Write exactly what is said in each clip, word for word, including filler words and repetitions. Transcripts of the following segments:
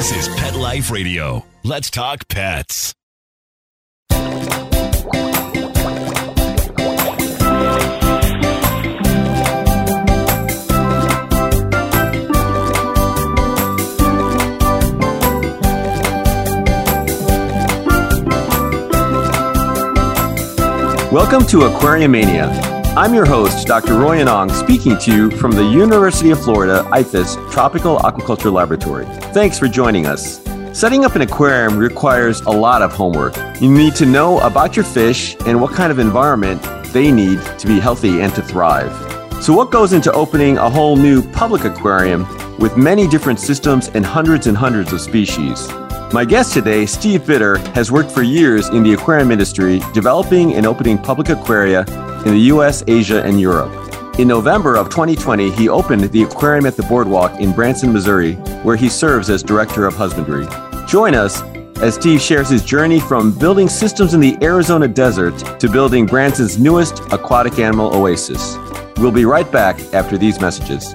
This is Pet Life Radio. Let's talk pets. Welcome to Aquariumania. I'm your host, Doctor Roy Yanong, speaking to you from the University of Florida I F A S Tropical Aquaculture Laboratory. Thanks for joining us. Setting up an aquarium requires a lot of homework. You need to know about your fish and what kind of environment they need to be healthy and to thrive. So what goes into opening a whole new public aquarium with many different systems and hundreds and hundreds of species? My guest today, Steve Bitter, has worked for years in the aquarium industry, developing and opening public aquaria in the U S, Asia, and Europe. In November of twenty twenty, he opened the Aquarium at the Boardwalk in Branson, Missouri, where he serves as Director of Husbandry. Join us as Steve shares his journey from building systems in the Arizona desert to building Branson's newest aquatic animal oasis. We'll be right back after these messages.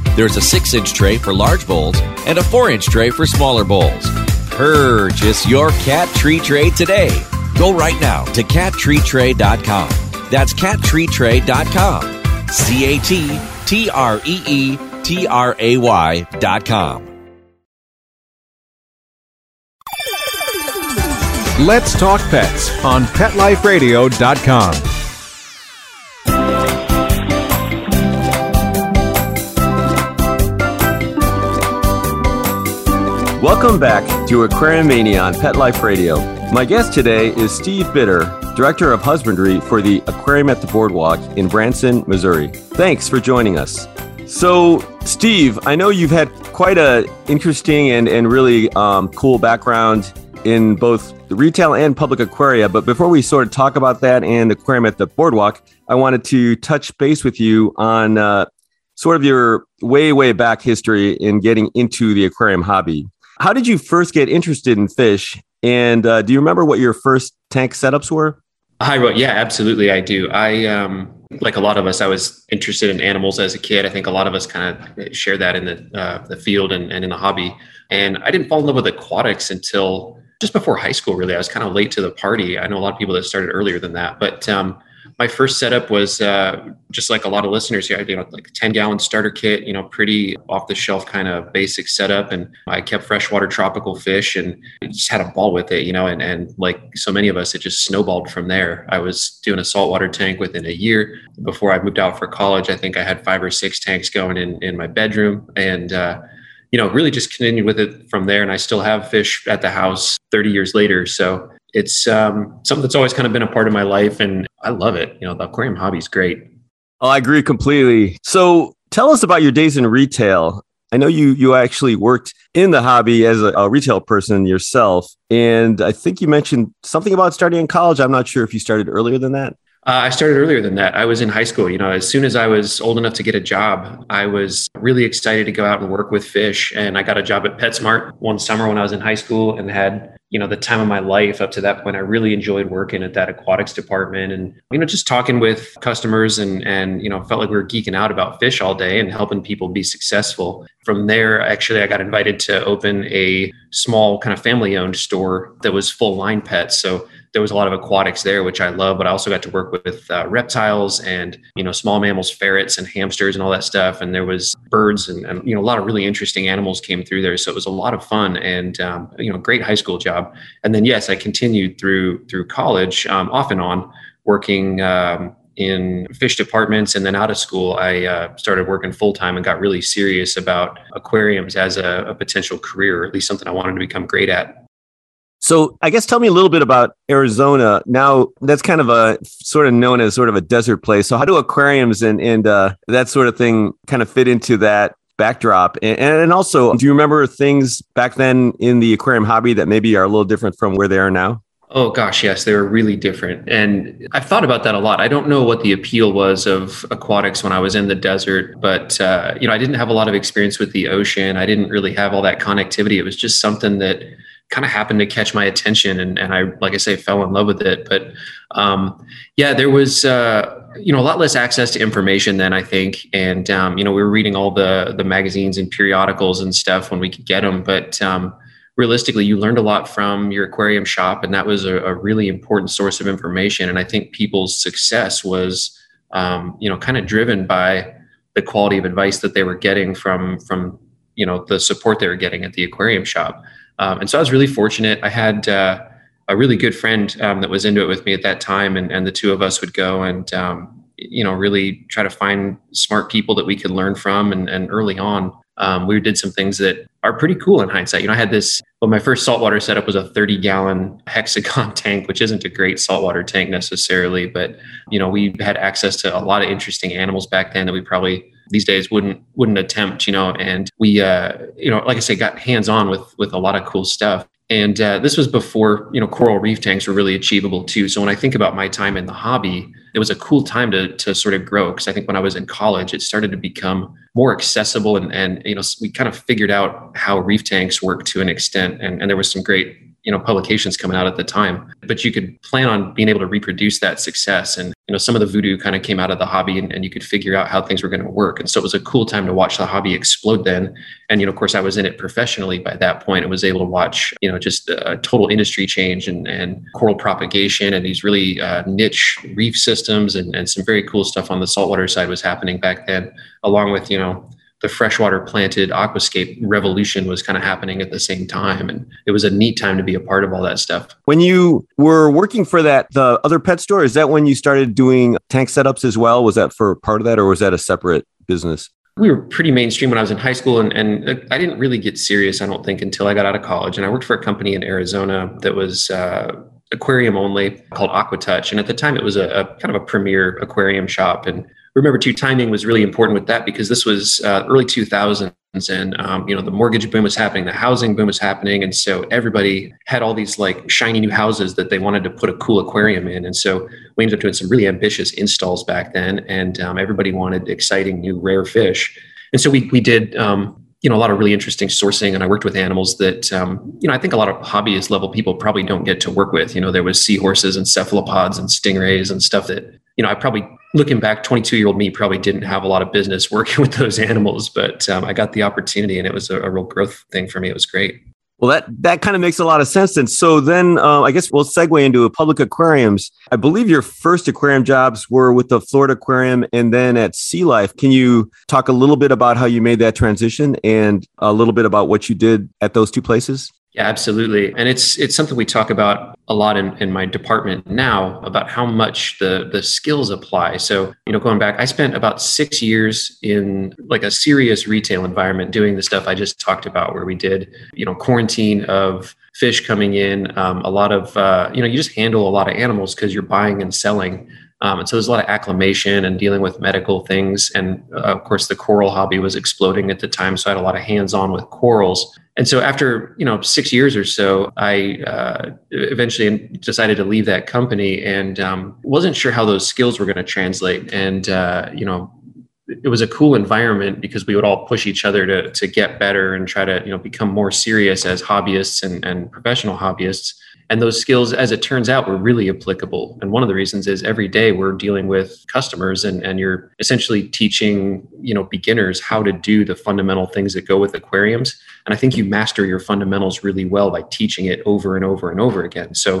There's a six inch tray for large bowls and a four inch tray for smaller bowls. Purchase your Cat Tree Tray today. Go right now to cat tree tray dot com. That's cat tree tray dot com. C A T T R E E T R A Y dot com. Let's Talk Pets on pet life radio dot com. Welcome back to Aquariumania on Pet Life Radio. My guest today is Steve Bitter, Director of Husbandry for the Aquarium at the Boardwalk in Branson, Missouri. Thanks for joining us. So, Steve, I know you've had quite an interesting and, and really um, cool background in both the retail and public aquaria. But before we sort of talk about that and Aquarium at the Boardwalk, I wanted to touch base with you on uh, sort of your way, way back history in getting into the aquarium hobby. How did you first get interested in fish? And uh, do you remember what your first tank setups were? Hi, Roy. Yeah, absolutely. I do. I, um, like a lot of us, I was interested in animals as a kid. I think a lot of us kind of share that in the, uh, the field and, and in the hobby. And I didn't fall in love with aquatics until just before high school, really. I was kind of late to the party. I know a lot of people that started earlier than that, but um, my first setup was uh, just like a lot of listeners here. I did like a ten gallon starter kit, you know, pretty off the shelf kind of basic setup. And I kept freshwater tropical fish and just had a ball with it, you know, and, and like so many of us, it just snowballed from there. I was doing a saltwater tank within a year. Before I moved out for college, I think I had five or six tanks going in, in my bedroom, and uh, you know, really just continued with it from there. And I still have fish at the house thirty years later. So it's um, something that's always kind of been a part of my life, and I love it. You know, the aquarium hobby is great. Oh, I agree completely. So tell us about your days in retail. I know you you actually worked in the hobby as a, a retail person yourself. And I think you mentioned something about starting in college. I'm not sure if you started earlier than that. Uh, I started earlier than that. I was in high school. You know, as soon as I was old enough to get a job, I was really excited to go out and work with fish. And I got a job at PetSmart one summer when I was in high school, and had, you know, the time of my life. Up to that point, I really enjoyed working at that aquatics department, and, you know, just talking with customers, and, and, you know, felt like we were geeking out about fish all day and helping people be successful. From there, actually, I got invited to open a small kind of family owned store that was full line pets. So there was a lot of aquatics there, which I love, but I also got to work with uh, reptiles and, you know, small mammals, ferrets and hamsters and all that stuff. And there was birds and, and, you know, a lot of really interesting animals came through there. So it was a lot of fun and, um, you know, great high school job. And then, yes, I continued through through college, um, off and on, working um, in fish departments. And then out of school, I uh, started working full time and got really serious about aquariums as a, a potential career, or at least something I wanted to become great at. So I guess tell me a little bit about Arizona. Now, that's kind of a sort of known as sort of a desert place. So how do aquariums and, and uh, that sort of thing kind of fit into that backdrop. And, and also, do you remember things back then in the aquarium hobby that maybe are a little different from where they are now? Oh, gosh, yes, they were really different. And I've thought about that a lot. I don't know what the appeal was of aquatics when I was in the desert, but, uh, you know, I didn't have a lot of experience with the ocean. I didn't really have all that connectivity. It was just something that kind of happened to catch my attention. And, and I, like I say, fell in love with it. But um, yeah, there was, uh, you know, a lot less access to information then, I think. And, um, you know, we were reading all the, the magazines and periodicals and stuff when we could get them. But um realistically, you learned a lot from your aquarium shop, and that was a, a really important source of information. And I think people's success was, um, you know, kind of driven by the quality of advice that they were getting from, from you know, the support they were getting at the aquarium shop. Um, and so I was really fortunate. I had uh, a really good friend um, that was into it with me at that time, and, and the two of us would go and, um, you know, really try to find smart people that we could learn from. And, and early on, Um, we did some things that are pretty cool in hindsight. You know, I had this, well, my first saltwater setup was a thirty gallon hexagon tank, which isn't a great saltwater tank necessarily, but, you know, we had access to a lot of interesting animals back then that we probably these days wouldn't, wouldn't attempt, you know, and we, uh, you know, like I say, got hands-on with, with a lot of cool stuff. And uh, this was before, you know, coral reef tanks were really achievable too. So when I think about my time in the hobby, it was a cool time to to sort of grow. Because I think when I was in college, it started to become more accessible. And, and you know, we kind of figured out how reef tanks work to an extent. And, and there was some great, you know, publications coming out at the time. But you could plan on being able to reproduce that success. And, you know, some of the voodoo kind of came out of the hobby, and, and you could figure out how things were going to work. And so it was a cool time to watch the hobby explode then. And, you know, of course, I was in it professionally by that point. I was able to watch, you know, just a total industry change and, and coral propagation and these really uh, niche reef systems, and, and some very cool stuff on the saltwater side was happening back then, along with, you know, the freshwater planted aquascape revolution was kind of happening at the same time. And it was a neat time to be a part of all that stuff. When you were working for that, the other pet store, is that when you started doing tank setups as well? Was that for part of that, or was that a separate business? We were pretty mainstream when I was in high school, and, and I didn't really get serious, I don't think, until I got out of college. And I worked for a company in Arizona that was uh, aquarium only, called Aquatouch. And at the time it was a, a kind of a premier aquarium shop. And remember too, timing was really important with that, because this was uh, early two thousands, and um, you know, the mortgage boom was happening, the housing boom was happening, and so everybody had all these like shiny new houses that they wanted to put a cool aquarium in. And so we ended up doing some really ambitious installs back then, and um, everybody wanted exciting new rare fish, and so we we did um, you know, a lot of really interesting sourcing, and I worked with animals that um, you know, I think a lot of hobbyist level people probably don't get to work with. You know, there was seahorses and cephalopods and stingrays and stuff that, you know, I probably, looking back, twenty-two-year-old me probably didn't have a lot of business working with those animals, but um, I got the opportunity, and it was a, a real growth thing for me. It was great. Well, that that kind of makes a lot of sense. And so then uh, I guess we'll segue into public aquariums. I believe your first aquarium jobs were with the Florida Aquarium and then at Sea Life. Can you talk a little bit about how you made that transition and a little bit about what you did at those two places? Yeah, absolutely. And it's it's something we talk about a lot in, in my department now, about how much the the skills apply. So, you know, going back, I spent about six years in like a serious retail environment doing the stuff I just talked about, where we did, you know, quarantine of fish coming in, um, a lot of, uh, you know, you just handle a lot of animals because you're buying and selling. Um, and so there's a lot of acclimation and dealing with medical things. And uh, of course, the coral hobby was exploding at the time. So I had a lot of hands-on with corals. And so after, you know, six years or so, I uh, eventually decided to leave that company, and um, wasn't sure how those skills were going to translate. And, uh, you know, it was a cool environment because we would all push each other to to get better and try to, you know, become more serious as hobbyists and, and professional hobbyists. And those skills, as it turns out, were really applicable. And one of the reasons is every day we're dealing with customers, and, and you're essentially teaching, you know, beginners how to do the fundamental things that go with aquariums. And I think you master your fundamentals really well by teaching it over and over and over again. So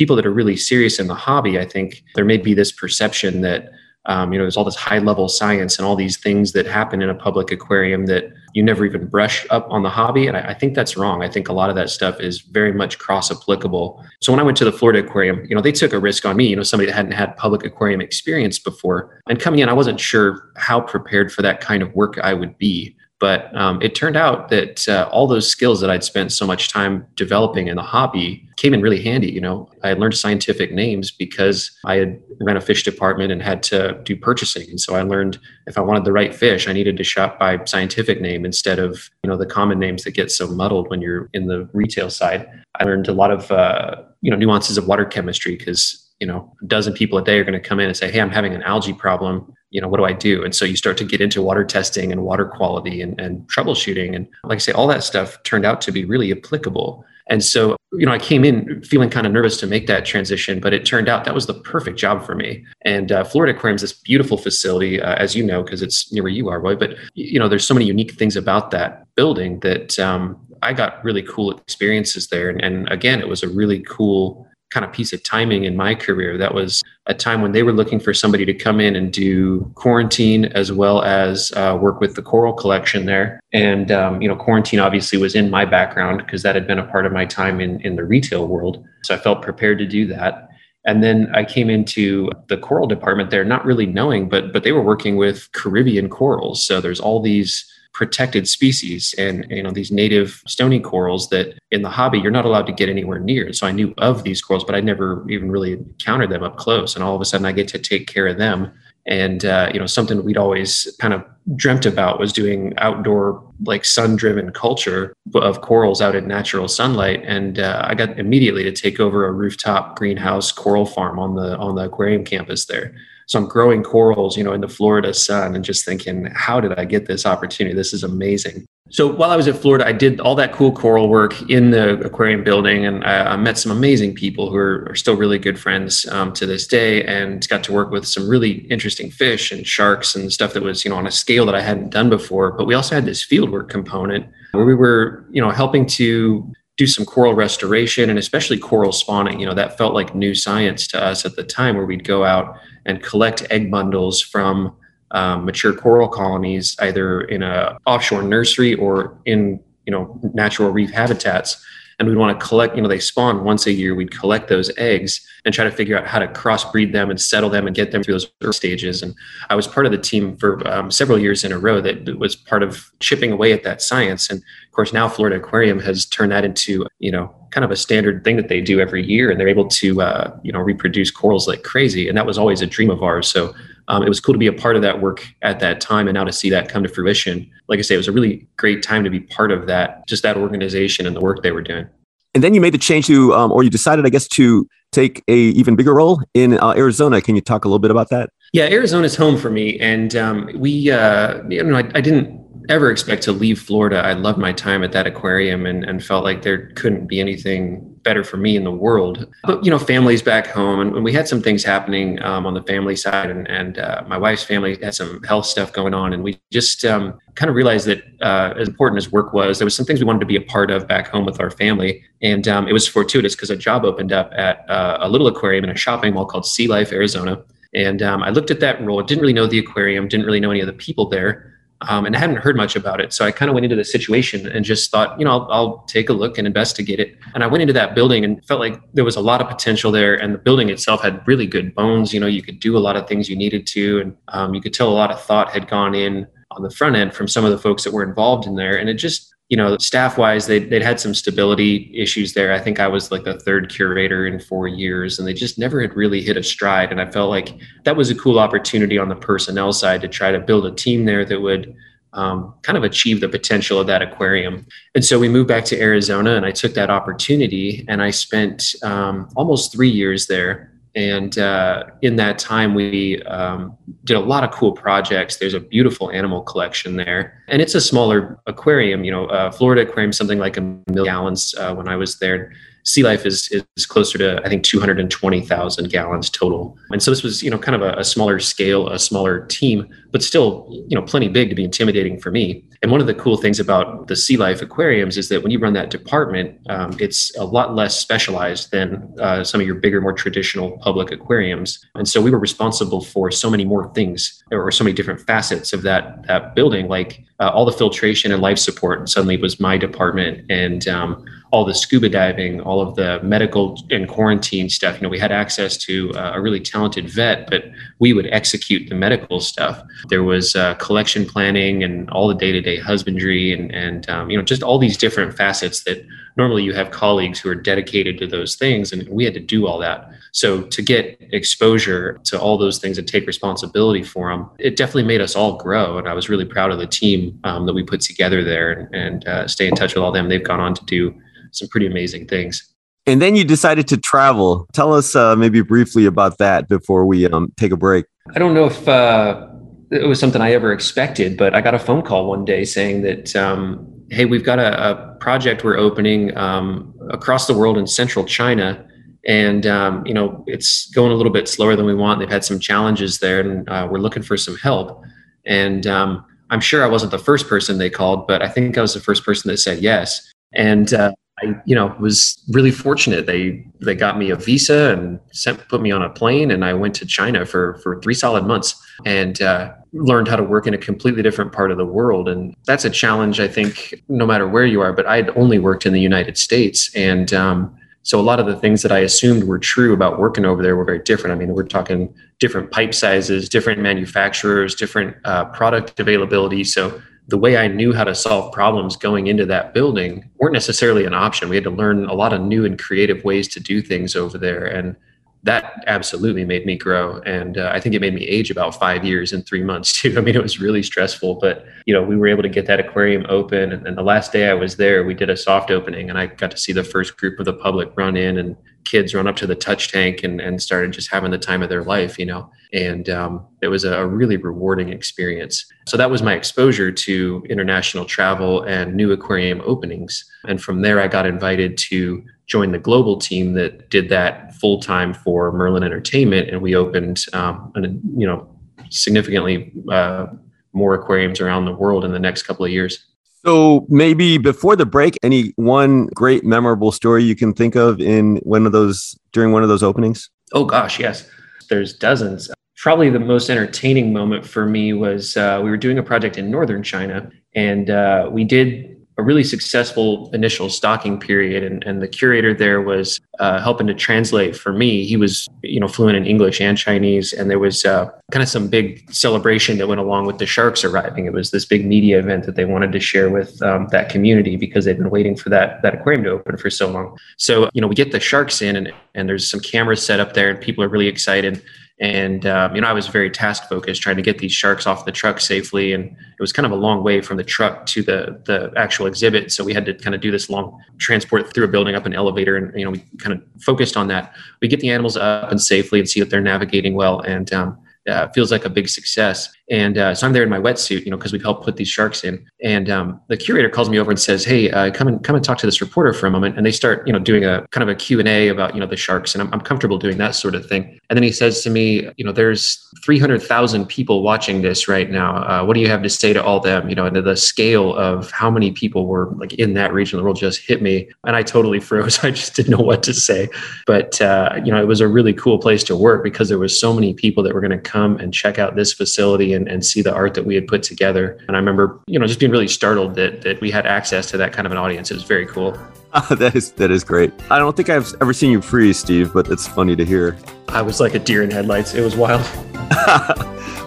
people that are really serious in the hobby, I think there may be this perception that, um, you know, there's all this high level science and all these things that happen in a public aquarium that you never even brush up on the hobby. And I, I think that's wrong. I think a lot of that stuff is very much cross applicable. So when I went to the Florida Aquarium, you know, they took a risk on me, you know, somebody that hadn't had public aquarium experience before. And coming in, I wasn't sure how prepared for that kind of work I would be. But um, it turned out that uh, all those skills that I'd spent so much time developing in the hobby came in really handy. You know, I learned scientific names because I had ran a fish department and had to do purchasing. And so I learned if I wanted the right fish, I needed to shop by scientific name instead of, you know, the common names that get so muddled when you're in the retail side. I learned a lot of, uh, you know, nuances of water chemistry because, you know, a dozen people a day are going to come in and say, hey, I'm having an algae problem. You know, what do I do? And so you start to get into water testing and water quality and, and troubleshooting. And like I say, all that stuff turned out to be really applicable. And so, you know, I came in feeling kind of nervous to make that transition, but it turned out that was the perfect job for me. And uh, Florida Aquarium is this beautiful facility, uh, as you know, because it's near where you are, Roy. But, you know, there's so many unique things about that building that um, I got really cool experiences there. And, and again, it was a really cool kind of piece of timing in my career. That was a time when they were looking for somebody to come in and do quarantine as well as uh, work with the coral collection there. And, um, you know, quarantine obviously was in my background because that had been a part of my time in, in the retail world. So I felt prepared to do that. And then I came into the coral department there, not really knowing, but, but they were working with Caribbean corals. So there's all these protected species and, you know, these native stony corals that in the hobby, you're not allowed to get anywhere near. So I knew of these corals, but I never even really encountered them up close. And all of a sudden I get to take care of them. And, uh, you know, something we'd always kind of dreamt about was doing outdoor, like sun-driven culture of corals out in natural sunlight. And uh, I got immediately to take over a rooftop greenhouse coral farm on the on the aquarium campus there. So I'm growing corals, you know, in the Florida sun and just thinking, how did I get this opportunity? This is amazing. So while I was at Florida, I did all that cool coral work in the aquarium building, and I, I met some amazing people who are, are still really good friends um, to this day, and got to work with some really interesting fish and sharks and stuff that was, you know, on a scale that I hadn't done before. But we also had this fieldwork component where we were, you know, helping to do some coral restoration and especially coral spawning. You know, that felt like new science to us at the time, where we'd go out and collect egg bundles from um, mature coral colonies, either in an offshore nursery or in, you know, natural reef habitats. And we'd want to collect, you know, they spawn once a year. We'd collect those eggs and try to figure out how to crossbreed them and settle them and get them through those early stages. And I was part of the team for um, several years in a row that was part of chipping away at that science. And of course, now Florida Aquarium has turned that into, you know, kind of a standard thing that they do every year. And they're able to, uh, you know, reproduce corals like crazy. And that was always a dream of ours. So Um, it was cool to be a part of that work at that time and now to see that come to fruition. Like I say, it was a really great time to be part of that, just that organization and the work they were doing. And then you made the change to, um, or you decided, I guess, to take a even bigger role in uh, Arizona. Can you talk a little bit about that? Yeah, Arizona's home for me. And um, we, uh, you know, I, I didn't ever expect to leave Florida. I loved my time at that aquarium and, and felt like there couldn't be anything better for me in the world. But, you know, families back home, and, and we had some things happening um, on the family side, and, and uh, my wife's family had some health stuff going on. And we just um, kind of realized that uh, as important as work was, there was some things we wanted to be a part of back home with our family. And um, it was fortuitous because a job opened up at uh, a little aquarium in a shopping mall called Sea Life, Arizona. And um, I looked at that role, didn't really know the aquarium, didn't really know any of the people there. Um, and I hadn't heard much about it. So I kind of went into the situation and just thought, you know, I'll, I'll take a look and investigate it. And I went into that building and felt like there was a lot of potential there. And the building itself had really good bones. You know, you could do a lot of things you needed to. And um, you could tell a lot of thought had gone in on the front end from some of the folks that were involved in there. And it just, you know, staff wise, they'd, they'd had some stability issues there. I think I was like the third curator in four years and they just never had really hit a stride. And I felt like that was a cool opportunity on the personnel side to try to build a team there that would um, kind of achieve the potential of that aquarium. And so we moved back to Arizona and I took that opportunity and I spent um, almost three years there. And uh, in that time, we um, did a lot of cool projects. There's a beautiful animal collection there. And it's a smaller aquarium, you know, uh, Florida Aquarium, something like a million gallons uh, when I was there. Sea Life is, is closer to, I think, two hundred twenty thousand gallons total. And so this was, you know, kind of a, a smaller scale, a smaller team, but still, you know, plenty big to be intimidating for me. And one of the cool things about the Sea Life aquariums is that when you run that department, um, it's a lot less specialized than uh, some of your bigger, more traditional public aquariums. And so we were responsible for so many more things, or so many different facets of that, that building, like uh, all the filtration and life support suddenly was my department. And um, all the scuba diving, all of the medical and quarantine stuff. You know, we had access to uh, a really talented vet, but we would execute the medical stuff. There was uh, collection planning and all the day-to-day husbandry and, and um, you know, just all these different facets that normally you have colleagues who are dedicated to those things. And we had to do all that. So to get exposure to all those things and take responsibility for them, it definitely made us all grow. And I was really proud of the team um, that we put together there, and, and uh, stay in touch with all them. They've gone on to do some pretty amazing things. And then you decided to travel. Tell us uh, maybe briefly about that before we um, take a break. I don't know if uh, it was something I ever expected, but I got a phone call one day saying that, um, hey, we've got a, a project we're opening um, across the world in central China. And, um, you know, it's going a little bit slower than we want. They've had some challenges there, and uh, we're looking for some help. And um, I'm sure I wasn't the first person they called, but I think I was the first person that said yes. And uh, I, you know, was really fortunate. They they got me a visa and sent put me on a plane, and I went to China for for three solid months and uh, learned how to work in a completely different part of the world. And that's a challenge, I think, no matter where you are. But I had only worked in the United States, and um, so a lot of the things that I assumed were true about working over there were very different. I mean, we're talking different pipe sizes, different manufacturers, different uh, product availability. So the way I knew how to solve problems going into that building weren't necessarily an option. We had to learn a lot of new and creative ways to do things over there. And that absolutely made me grow. And uh, I think it made me age about five years in three months too. I mean, it was really stressful, but you know, we were able to get that aquarium open. And, and the last day I was there, we did a soft opening, and I got to see the first group of the public run in, and kids run up to the touch tank and, and started just having the time of their life, you know, and um, it was a really rewarding experience. So that was my exposure to international travel and new aquarium openings. And from there, I got invited to join the global team that did that full time for Merlin Entertainment. And we opened, um, an, you know, significantly uh, more aquariums around the world in the next couple of years. So maybe before the break, any one great memorable story you can think of in one of those, during one of those openings? Oh gosh, yes. There's dozens. Probably the most entertaining moment for me was uh, we were doing a project in northern China, and uh, we did a really successful initial stocking period. And, and the curator there was uh, helping to translate for me. He was, you know, fluent in English and Chinese. And there was uh, kind of some big celebration that went along with the sharks arriving. It was this big media event that they wanted to share with um, that community, because they've been waiting for that, that aquarium to open for so long. So, you know, we get the sharks in, and, and there's some cameras set up there, and people are really excited. And, um, you know, I was very task focused trying to get these sharks off the truck safely. And it was kind of a long way from the truck to the the actual exhibit. So we had to kind of do this long transport through a building up an elevator. And, you know, we kind of focused on that. We get the animals up and safely and see that they're navigating well. And um, uh, feels like a big success. And uh, so I'm there in my wetsuit, you know, because we've helped put these sharks in. And um, the curator calls me over and says, hey, uh, come and come and talk to this reporter for a moment. And they start, you know, doing a kind of a Q and A about, you know, the sharks. And I'm, I'm comfortable doing that sort of thing. And then he says to me, you know, there's three hundred thousand people watching this right now. Uh, what do you have to say to all them? You know, and the scale of how many people were like in that region of the world just hit me. And I totally froze. I just didn't know what to say. But, uh, you know, it was a really cool place to work, because there was so many people that were going to come and check out this facility And, and see the art that we had put together. And I remember, you know, just being really startled that that we had access to that kind of an audience. It was very cool. Oh, that is that is great. I don't think I've ever seen you freeze, Steve, but it's funny to hear. I was like a deer in headlights. It was wild.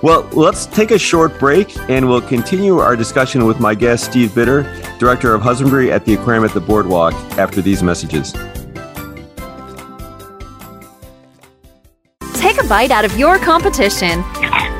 Well, let's take a short break, and we'll continue our discussion with my guest, Steve Bitter, Director of Husbandry at the Aquarium at the Boardwalk, after these messages. Take a bite out of your competition.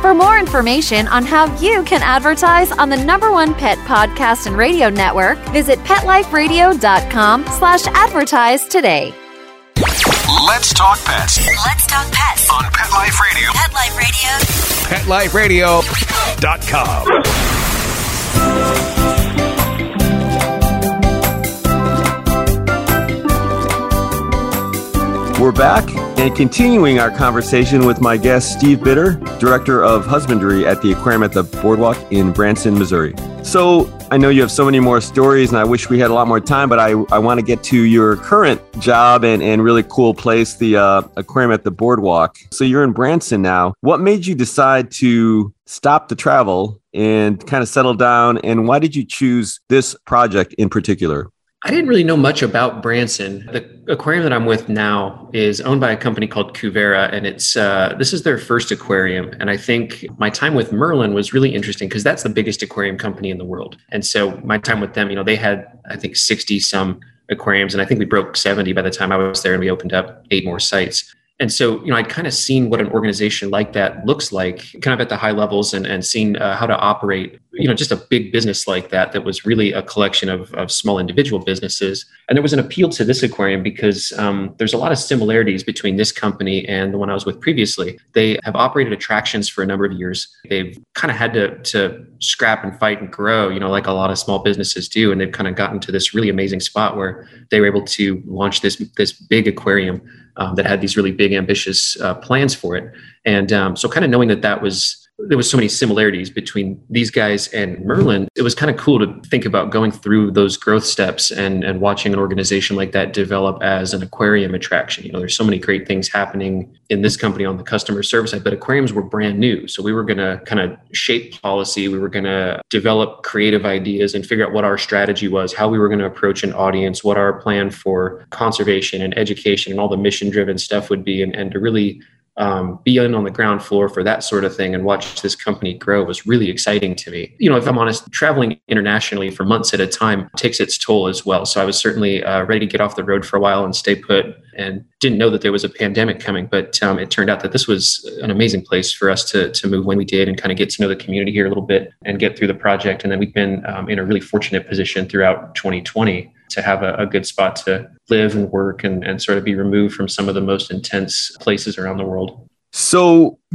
For more information on how you can advertise on the number one pet podcast and radio network, visit petliferadio.com slash advertise today. Let's talk pets. Let's talk pets. On Pet Life Radio. Pet Life Radio. pet life radio dot com. back and continuing our conversation with my guest, Steve Bitter, Director of Husbandry at the Aquarium at the Boardwalk in Branson, Missouri. So I know you have so many more stories and I wish we had a lot more time, but I, I want to get to your current job and, and really cool place, the uh, Aquarium at the Boardwalk. So you're in Branson now. What made you decide to stop the travel and kind of settle down? And why did you choose this project in particular? I didn't really know much about Branson. The aquarium that I'm with now is owned by a company called Cuvera, and it's uh, this is their first aquarium. And I think my time with Merlin was really interesting because that's the biggest aquarium company in the world. And so my time with them, you know, they had, I think, sixty some aquariums, and I think we broke seventy by the time I was there, and we opened up eight more sites. And so, you know, I'd kind of seen what an organization like that looks like, kind of at the high levels, and, and seen uh, how to operate, you know, just a big business like that, that was really a collection of, of small individual businesses. And there was an appeal to this aquarium because um, there's a lot of similarities between this company and the one I was with previously. They have operated attractions for a number of years. They've kind of had to, to scrap and fight and grow, you know, like a lot of small businesses do. And they've kind of gotten to this really amazing spot where they were able to launch this, this big aquarium Um, that had these really big, ambitious uh, plans for it. And um, so kind of knowing that that was, there was so many similarities between these guys and Merlin, it was kind of cool to think about going through those growth steps and, and watching an organization like that develop as an aquarium attraction. You know, there's so many great things happening in this company on the customer service side, but aquariums were brand new. So we were going to kind of shape policy. We were going to develop creative ideas and figure out what our strategy was, how we were going to approach an audience, what our plan for conservation and education and all the mission-driven stuff would be, and, and to really Um, be in on the ground floor for that sort of thing and watch this company grow was really exciting to me. You know, if I'm honest, traveling internationally for months at a time takes its toll as well. So I was certainly uh, ready to get off the road for a while and stay put, and didn't know that there was a pandemic coming, but um, it turned out that this was an amazing place for us to, to move when we did and kind of get to know the community here a little bit and get through the project. And then we've been um, in a really fortunate position throughout twenty twenty to have a, a good spot to live and work and, and sort of be removed from some of the most intense places around the world. So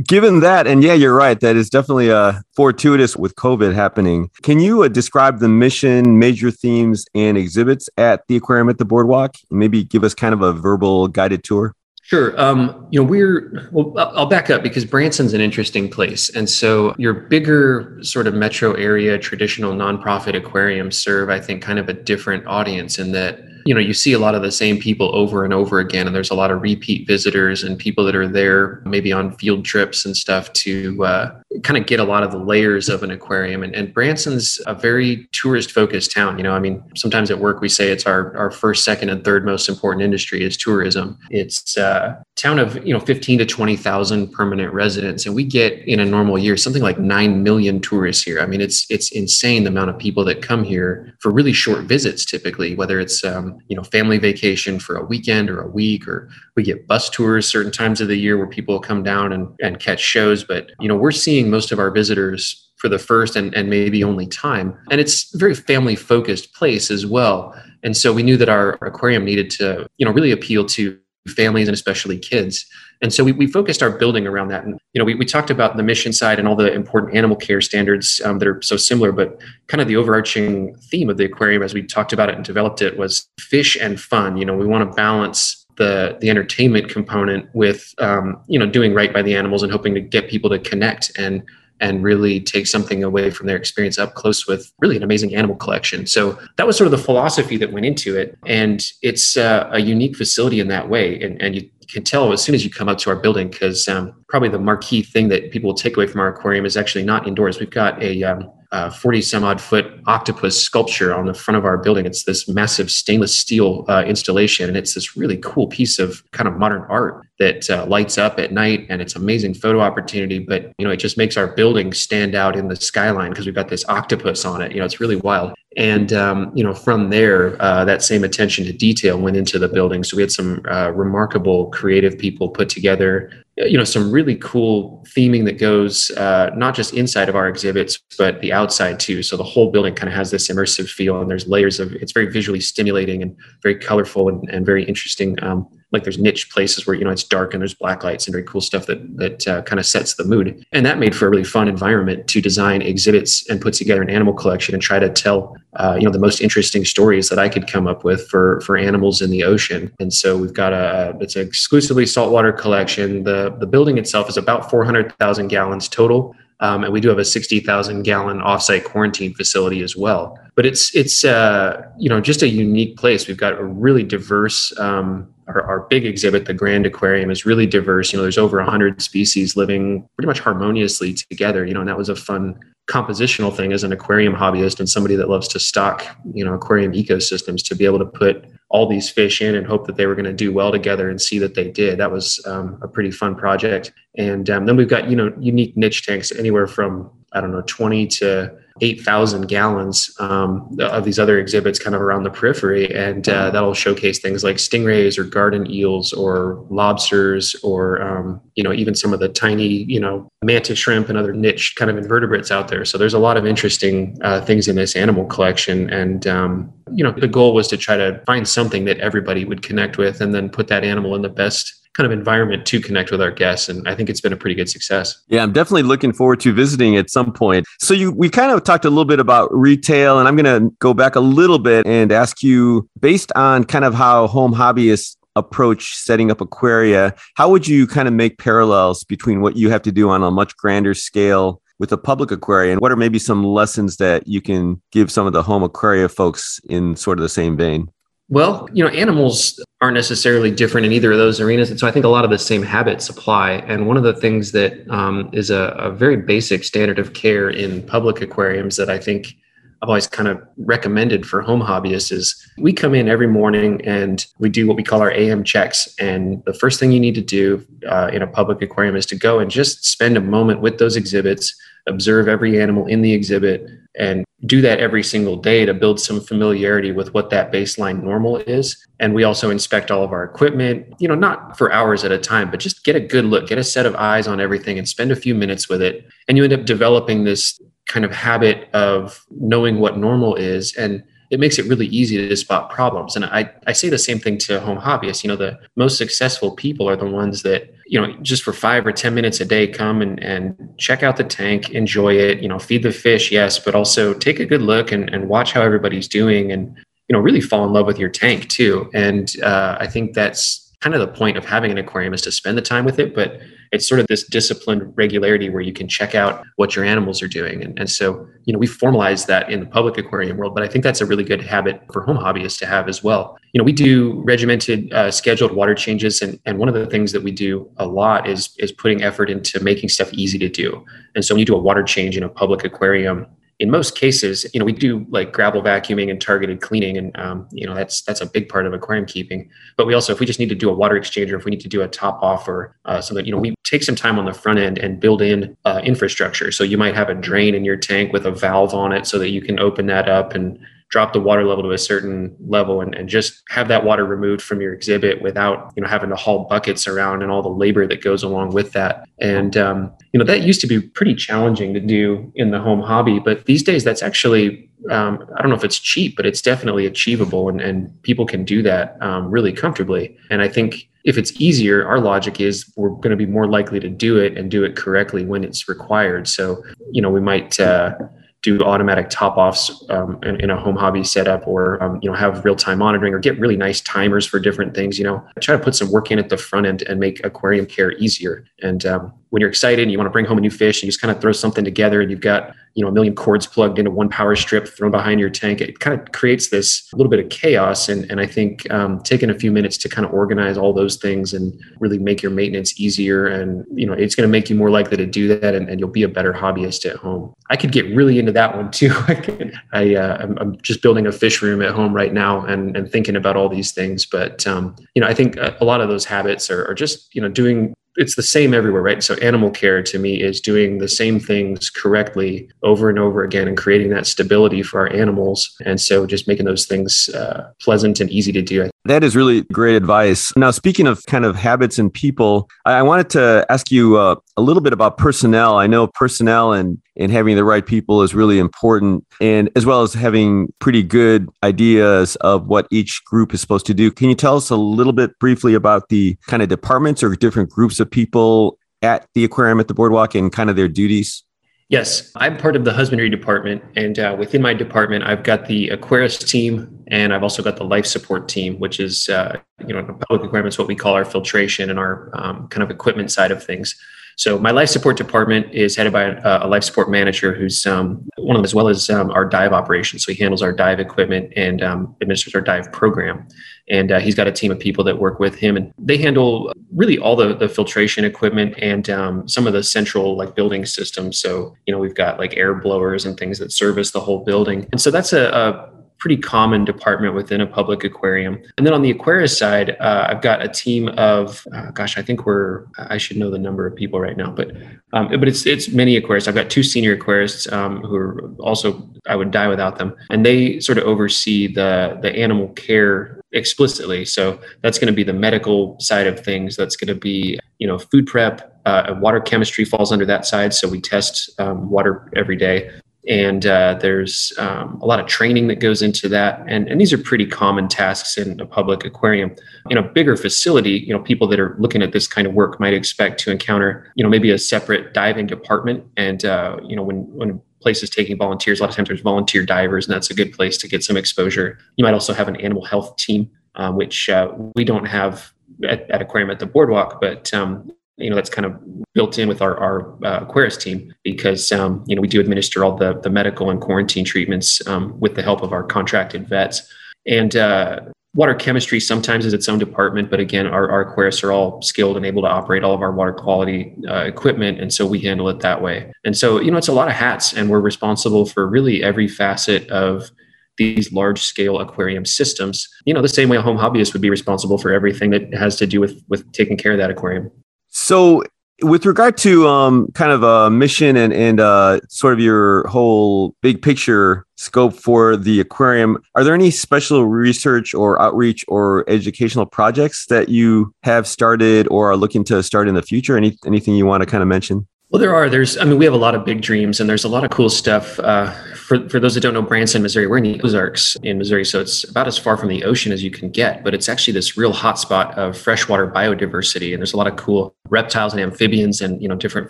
given that, and yeah, you're right, that is definitely uh, fortuitous with COVID happening. Can you uh, describe the mission, major themes, and exhibits at the Aquarium at the Boardwalk? Maybe give us kind of a verbal guided tour. Sure. Um, you know, we're, well, I'll back up because Branson's an interesting place. And so your bigger sort of metro area, traditional nonprofit aquariums serve, I think, kind of a different audience in that, you know, you see a lot of the same people over and over again, and there's a lot of repeat visitors and people that are there maybe on field trips and stuff to uh, kind of get a lot of the layers of an aquarium. And, and Branson's a very tourist focused town. You know, I mean, sometimes at work, we say it's our, our first, second and third most important industry is tourism. It's a town of, you know, fifteen to twenty thousand permanent residents. And we get in a normal year, something like nine million tourists here. I mean, it's, it's insane the amount of people that come here for really short visits, typically, whether it's, um, you know, family vacation for a weekend or a week, or we get bus tours certain times of the year where people come down and, and catch shows. But, you know, we're seeing most of our visitors for the first and, and maybe only time. And it's a very family focused place as well. And so we knew that our aquarium needed to, you know, really appeal to families and especially kids. And so we, we focused our building around that. And, you know, we, we talked about the mission side and all the important animal care standards um, that are so similar, but kind of the overarching theme of the aquarium as we talked about it and developed it was fish and fun. You know, we want to balance the the entertainment component with, um, you know, doing right by the animals and hoping to get people to connect and and really take something away from their experience up close with really an amazing animal collection. So that was sort of the philosophy that went into it. And it's uh, a unique facility in that way. And, and you can tell as soon as you come up to our building, because um, probably the marquee thing that people will take away from our aquarium is actually not indoors. We've got a um, Uh, forty some odd foot octopus sculpture on the front of our building. It's this massive stainless steel uh, installation. And it's this really cool piece of kind of modern art that uh, lights up at night. And it's amazing photo opportunity, but, you know, it just makes our building stand out in the skyline because we've got this octopus on it. You know, it's really wild. And, um, you know, from there, uh, that same attention to detail went into the building. So we had some uh, remarkable creative people put together, you know, some really cool theming that goes uh, not just inside of our exhibits, but the outside too. So the whole building kind of has this immersive feel, and there's layers of, it's very visually stimulating and very colorful and, and very interesting um, like there's niche places where, you know, it's dark and there's black lights and very cool stuff that that uh, kind of sets the mood. And that made for a really fun environment to design exhibits and put together an animal collection and try to tell, uh, you know, the most interesting stories that I could come up with for, for animals in the ocean. And so we've got a, it's an exclusively saltwater collection. The, the building itself is about four hundred thousand gallons total. Um, and we do have a sixty thousand gallon offsite quarantine facility as well. But it's, it's uh, you know, just a unique place. We've got a really diverse, um, our, our big exhibit, the Grand Aquarium, is really diverse. You know, there's over one hundred species living pretty much harmoniously together, you know, and that was a fun compositional thing as an aquarium hobbyist and somebody that loves to stock, you know, aquarium ecosystems, to be able to put all these fish in and hope that they were going to do well together and see that they did. That was um, a pretty fun project. And um, then we've got, you know, unique niche tanks anywhere from, I don't know, twenty to eight thousand gallons um, of these other exhibits kind of around the periphery. And uh, that'll showcase things like stingrays or garden eels or lobsters or, um, you know, even some of the tiny, you know, mantis shrimp and other niche kind of invertebrates out there. So there's a lot of interesting uh, things in this animal collection. And, um, you know, the goal was to try to find something that everybody would connect with and then put that animal in the best kind of environment to connect with our guests. And I think it's been a pretty good success. Yeah, I'm definitely looking forward to visiting at some point. So you, we kind of talked a little bit about retail, and I'm going to go back a little bit and ask you, based on kind of how home hobbyists approach setting up aquaria, how would you kind of make parallels between what you have to do on a much grander scale with a public aquarium? What are maybe some lessons that you can give some of the home aquaria folks in sort of the same vein? Well, you know, animals aren't necessarily different in either of those arenas. And so I think a lot of the same habits apply. And one of the things that um, is a, a very basic standard of care in public aquariums that I think I've always kind of recommended for home hobbyists is we come in every morning and we do what we call our A M checks. And the first thing you need to do uh, in a public aquarium is to go and just spend a moment with those exhibits, observe every animal in the exhibit, and do that every single day to build some familiarity with what that baseline normal is. And we also inspect all of our equipment, you know, not for hours at a time, but just get a good look, get a set of eyes on everything and spend a few minutes with it. And you end up developing this kind of habit of knowing what normal is. And it makes it really easy to spot problems. And I, I say the same thing to home hobbyists. You know, the most successful people are the ones that, you know, just for five or ten minutes a day, come and, and check out the tank, enjoy it, you know, feed the fish, yes, but also take a good look and, and watch how everybody's doing and, you know, really fall in love with your tank too. And uh, I think that's kind of the point of having an aquarium, is to spend the time with it, but it's sort of this disciplined regularity where you can check out what your animals are doing. And, and so, you know, we formalize that in the public aquarium world, but I think that's a really good habit for home hobbyists to have as well. You know, we do regimented uh, scheduled water changes. And, and one of the things that we do a lot is, is putting effort into making stuff easy to do. And so when you do a water change in a public aquarium, in most cases, you know, we do like gravel vacuuming and targeted cleaning. And, um, you know, that's that's a big part of aquarium keeping. But we also, if we just need to do a water exchange, or if we need to do a top off, or uh, so that, you know, we take some time on the front end and build in uh, infrastructure. So you might have a drain in your tank with a valve on it so that you can open that up and drop the water level to a certain level and, and just have that water removed from your exhibit without, you know, having to haul buckets around and all the labor that goes along with that. And, um, you know, that used to be pretty challenging to do in the home hobby, but these days that's actually, um, I don't know if it's cheap, but it's definitely achievable, and, and people can do that um, really comfortably. And I think if it's easier, our logic is we're going to be more likely to do it and do it correctly when it's required. So, you know, we might, uh, do automatic top offs um, in, in a home hobby setup, or, um, you know, have real time monitoring, or get really nice timers for different things. You know, I try to put some work in at the front end and make aquarium care easier. And um, when you're excited and you want to bring home a new fish, you just kind of throw something together and you've got, you know, a million cords plugged into one power strip thrown behind your tank. It kind of creates this little bit of chaos. And, and I think um, taking a few minutes to kind of organize all those things and really make your maintenance easier. And, you know, it's going to make you more likely to do that, and, and you'll be a better hobbyist at home. I could get really into that one too. I can, I, uh, I'm, I'm just building a fish room at home right now and, and thinking about all these things. But, um, you know, I think a, a lot of those habits are, are just, you know, doing, it's the same everywhere, right? So animal care to me is doing the same things correctly over and over again and creating that stability for our animals. And so just making those things uh, pleasant and easy to do. That is really great advice. Now, speaking of kind of habits and people, I wanted to ask you uh, a little bit about personnel. I know personnel and and having the right people is really important, and as well as having pretty good ideas of what each group is supposed to do. Can you tell us a little bit briefly about the kind of departments or different groups of people at the Aquarium at the Boardwalk and kind of their duties? Yes, I'm part of the husbandry department, and uh, within my department, I've got the Aquarius team, and I've also got the life support team, which is, uh, you know, in the public aquarium, it's what we call our filtration and our um, kind of equipment side of things. So my life support department is headed by a, a life support manager who's um, one of them, as well as um, our dive operations. So he handles our dive equipment and um, administers our dive program. And uh, he's got a team of people that work with him, and they handle really all the, the filtration equipment and um, some of the central like building systems. So, you know, we've got like air blowers and things that service the whole building. And so that's a, a pretty common department within a public aquarium. And then on the Aquarius side, uh, I've got a team of, uh, gosh, I think we're, I should know the number of people right now, but um, but it's it's many aquarists. I've got two senior aquarists um, who are also, I would die without them. And they sort of oversee the the animal care explicitly. So that's going to be the medical side of things. That's going to be, you know, food prep, uh, water chemistry falls under that side. So we test um, water every day. And uh, there's um, a lot of training that goes into that. And, and these are pretty common tasks in a public aquarium. In a bigger facility, you know, people that are looking at this kind of work might expect to encounter, you know, maybe a separate diving department. And, uh, you know, when, when places taking volunteers, a lot of times there's volunteer divers, and that's a good place to get some exposure. You might also have an animal health team, uh, which uh, we don't have at, at Aquarium at the Boardwalk, but um, you know, that's kind of built in with our, our uh, Aquarius team, because, um, you know, we do administer all the, the medical and quarantine treatments um, with the help of our contracted vets. And uh, water chemistry sometimes is its own department. But again, our, our Aquarius are all skilled and able to operate all of our water quality uh, equipment. And so we handle it that way. And so, you know, it's a lot of hats, and we're responsible for really every facet of these large-scale aquarium systems, you know, the same way a home hobbyist would be responsible for everything that has to do with with taking care of that aquarium. So with regard to um, kind of a mission and, and uh, sort of your whole big picture scope for the aquarium, are there any special research or outreach or educational projects that you have started or are looking to start in the future? Any, anything you want to kind of mention? Well, there are. There's, I mean, we have a lot of big dreams, and there's a lot of cool stuff. Uh, for for those that don't know, Branson, Missouri, we're in the Ozarks in Missouri, so it's about as far from the ocean as you can get. But it's actually this real hotspot of freshwater biodiversity, and there's a lot of cool reptiles and amphibians, and you know, different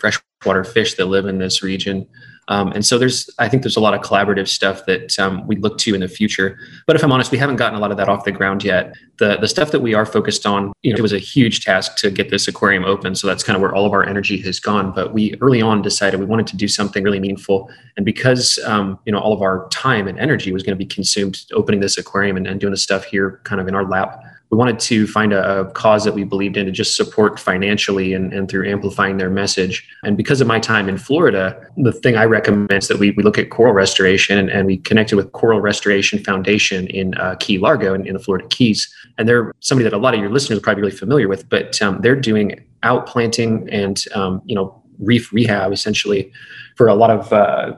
freshwater fish that live in this region. Um, and so there's, I think there's a lot of collaborative stuff that um, we look to in the future. But if I'm honest, we haven't gotten a lot of that off the ground yet. The the stuff that we are focused on, you know, it was a huge task to get this aquarium open. So that's kind of where all of our energy has gone. But we early on decided we wanted to do something really meaningful. And because, um, you know, all of our time and energy was going to be consumed opening this aquarium and, and doing the stuff here kind of in our lap, we wanted to find a, a cause that we believed in to just support financially and, and through amplifying their message. And because of my time in Florida, the thing I recommend is that we, we look at coral restoration, and, and we connected with Coral Restoration Foundation in uh, Key Largo in, in the Florida Keys. And they're somebody that a lot of your listeners are probably really familiar with, but um, they're doing outplanting and, um, you know, reef rehab essentially for a lot of uh,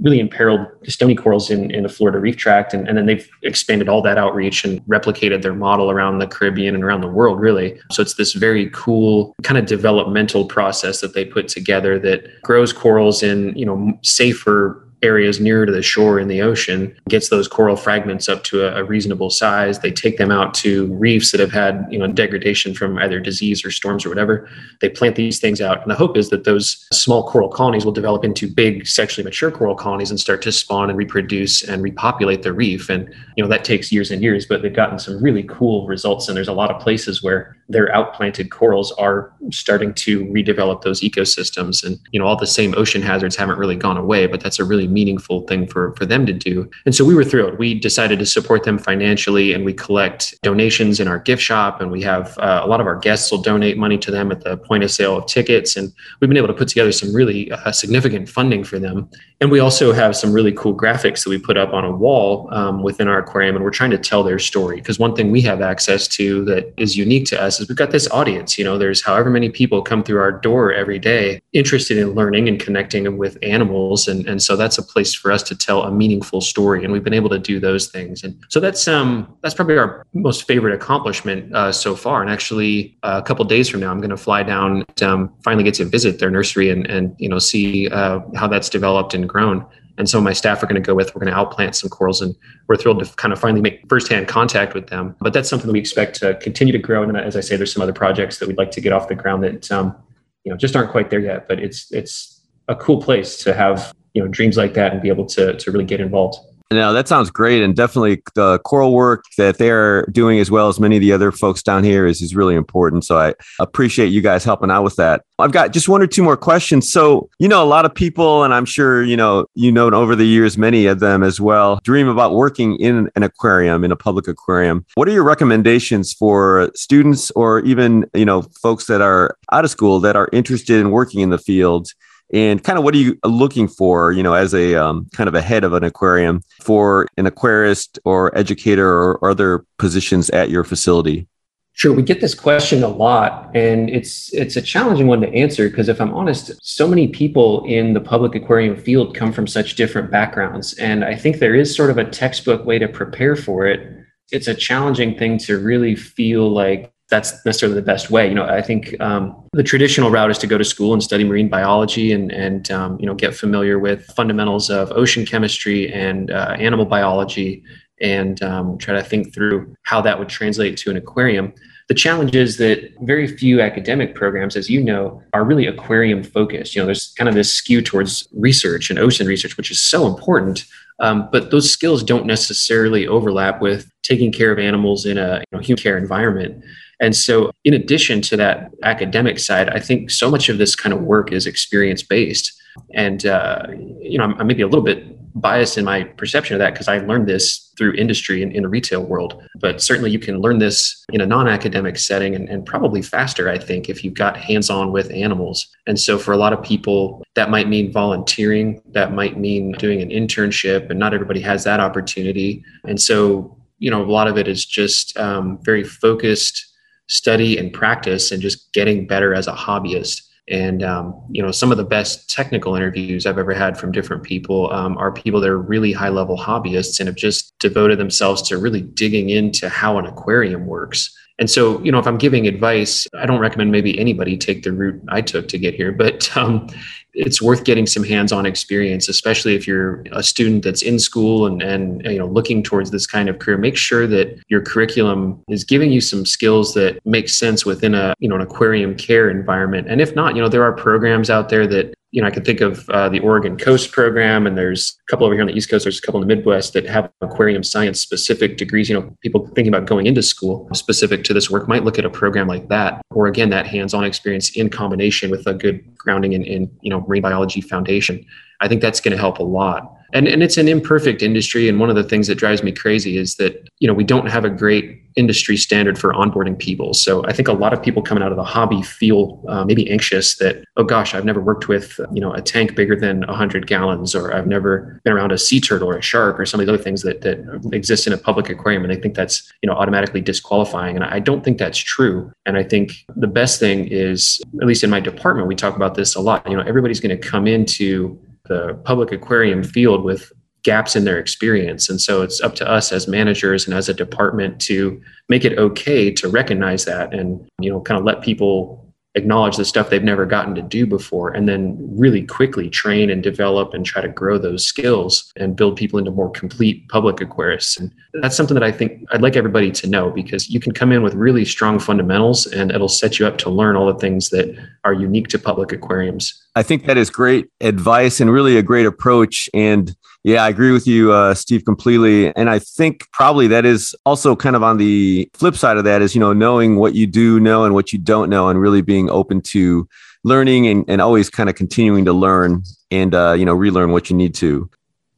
really imperiled stony corals in, in the Florida reef tract. And, and then they've expanded all that outreach and replicated their model around the Caribbean and around the world, really. So it's this very cool kind of developmental process that they put together that grows corals in, you know, safer areas nearer to the shore in the ocean, gets those coral fragments up to a, a reasonable size. They take them out to reefs that have had, you know, degradation from either disease or storms or whatever. They plant these things out. And the hope is that those small coral colonies will develop into big sexually mature coral colonies and start to spawn and reproduce and repopulate the reef. And, you know, that takes years and years, but they've gotten some really cool results. And there's a lot of places where their outplanted corals are starting to redevelop those ecosystems. And, you know, all the same ocean hazards haven't really gone away, but that's a really meaningful thing for, for them to do. And so we were thrilled. We decided to support them financially, and we collect donations in our gift shop. And we have uh, a lot of our guests will donate money to them at the point of sale of tickets. And we've been able to put together some really uh, significant funding for them. And we also have some really cool graphics that we put up on a wall um, within our aquarium, and we're trying to tell their story. Because one thing we have access to that is unique to us is we've got this audience. You know, there's however many people come through our door every day interested in learning and connecting with animals. And, and so that's a place for us to tell a meaningful story. And we've been able to do those things. And so that's um that's probably our most favorite accomplishment uh, so far. And actually, uh, a couple of days from now, I'm going to fly down and um, finally get to visit their nursery and, and you know, see uh, how that's developed and grown. And so my staff are going to go with, we're going to outplant some corals, and we're thrilled to kind of finally make firsthand contact with them. But that's something that we expect to continue to grow. And as I say, there's some other projects that we'd like to get off the ground that, um, you know, just aren't quite there yet, but it's, it's a cool place to have, you know, dreams like that and be able to, to really get involved. No, that sounds great. And definitely the coral work that they're doing, as well as many of the other folks down here, is, is really important. So I appreciate you guys helping out with that. I've got just one or two more questions. So, you know, a lot of people, and I'm sure, you know, you know, over the years, many of them as well, dream about working in an aquarium, in a public aquarium. What are your recommendations for students or even, you know, folks that are out of school that are interested in working in the field? And kind of what are you looking for, you know, as a um, kind of a head of an aquarium for an aquarist or educator or other positions at your facility? Sure. We get this question a lot, and it's it's a challenging one to answer because, if I'm honest, so many people in the public aquarium field come from such different backgrounds. And I think there is sort of a textbook way to prepare for it. It's a challenging thing to really feel like that's necessarily the best way. You know, I think um, the traditional route is to go to school and study marine biology and, and um, you know, get familiar with fundamentals of ocean chemistry and uh, animal biology, and um, try to think through how that would translate to an aquarium. The challenge is that very few academic programs, as you know, are really aquarium focused. You know, there's kind of this skew towards research and ocean research, which is so important. Um, but those skills don't necessarily overlap with taking care of animals in a, you know, human care environment. And so in addition to that academic side, I think so much of this kind of work is experience-based. And, uh, you know, I'm, I'm maybe a little bit biased in my perception of that because I learned this through industry and in the retail world. But certainly you can learn this in a non-academic setting, and, and probably faster, I think, if you've got hands-on with animals. And so for a lot of people, that might mean volunteering. That might mean doing an internship, and not everybody has that opportunity. And so, you know, a lot of it is just um, very focused study and practice and just getting better as a hobbyist. And, um, you know, some of the best technical interviews I've ever had from different people um, are people that are really high level hobbyists and have just devoted themselves to really digging into how an aquarium works. And so, you know, if I'm giving advice, I don't recommend maybe anybody take the route I took to get here, but um, it's worth getting some hands-on experience, especially if you're a student that's in school and, and, you know, looking towards this kind of career. Make sure that your curriculum is giving you some skills that make sense within a, you know, an aquarium care environment. And if not, you know, there are programs out there that, you know, I can think of uh, the Oregon Coast program, and there's a couple over here on the East Coast, there's a couple in the Midwest that have aquarium science specific degrees. You know, people thinking about going into school specific to this work might look at a program like that, or again, that hands-on experience in combination with a good grounding in, in you know, marine biology foundation. I think that's going to help a lot. And and it's an imperfect industry. And one of the things that drives me crazy is that, you know, we don't have a great industry standard for onboarding people. So I think a lot of people coming out of the hobby feel uh, maybe anxious that, oh gosh, I've never worked with, you know, a tank bigger than one hundred gallons, or I've never been around a sea turtle or a shark or some of the other things that, that exist in a public aquarium. And they think that's, you know, automatically disqualifying. And I don't think that's true. And I think the best thing is, at least in my department, we talk about this a lot, you know, everybody's going to come into the public aquarium field with gaps in their experience. And so it's up to us as managers and as a department to make it okay to recognize that and, you know, kind of let people acknowledge the stuff they've never gotten to do before, and then really quickly train and develop and try to grow those skills and build people into more complete public aquarists. And that's something that I think I'd like everybody to know, because you can come in with really strong fundamentals and it'll set you up to learn all the things that are unique to public aquariums. I think that is great advice and really a great approach. And yeah, I agree with you, uh, Steve, completely. And I think probably that is also kind of on the flip side of that is, you know, knowing what you do know and what you don't know, and really being open to learning and, and always kind of continuing to learn and, uh, you know, relearn what you need to.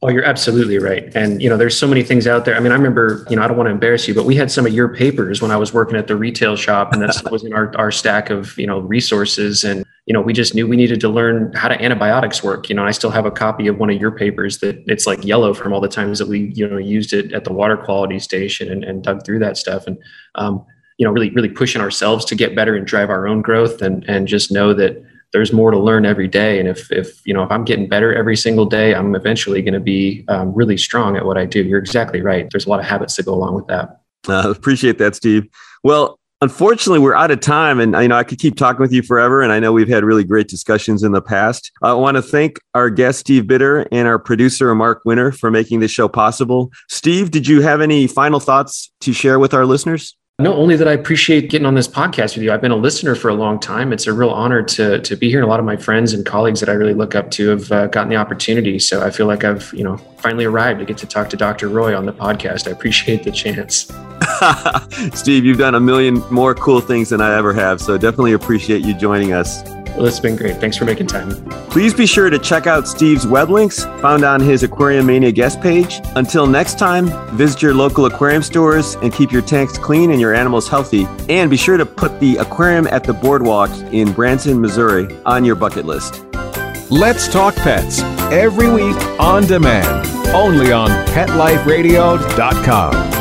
Oh, you're absolutely right. And, you know, there's so many things out there. I mean, I remember, you know, I don't want to embarrass you, but we had some of your papers when I was working at the retail shop, and that was in our, our stack of, you know, resources. And, you know, we just knew we needed to learn how to antibiotics work. You know, I still have a copy of one of your papers that it's like yellow from all the times that we, you know, used it at the water quality station and, and dug through that stuff. And, um, you know, really, really pushing ourselves to get better and drive our own growth, and, and just know that there's more to learn every day. And if, if, you know, if I'm getting better every single day, I'm eventually going to be um, really strong at what I do. You're exactly right. There's a lot of habits that go along with that. Uh, appreciate that, Steve. Well, unfortunately, we're out of time, and you know, I could keep talking with you forever. And I know we've had really great discussions in the past. I want to thank our guest, Steve Bitter, and our producer, Mark Winter, for making this show possible. Steve, did you have any final thoughts to share with our listeners? No, only that I appreciate getting on this podcast with you. I've been a listener for a long time. It's a real honor to to be here. And a lot of my friends and colleagues that I really look up to have uh, gotten the opportunity. So I feel like I've, you know, finally arrived to get to talk to Doctor Roy on the podcast. I appreciate the chance. Steve, you've done a million more cool things than I ever have. So definitely appreciate you joining us. Well, it's been great. Thanks for making time. Please be sure to check out Steve's web links found on his Aquarium Mania guest page. Until next time, visit your local aquarium stores and keep your tanks clean and your animals healthy. And be sure to put the Aquarium at the Boardwalk in Branson, Missouri on your bucket list. Let's Talk Pets every week on demand, only on pet life radio dot com.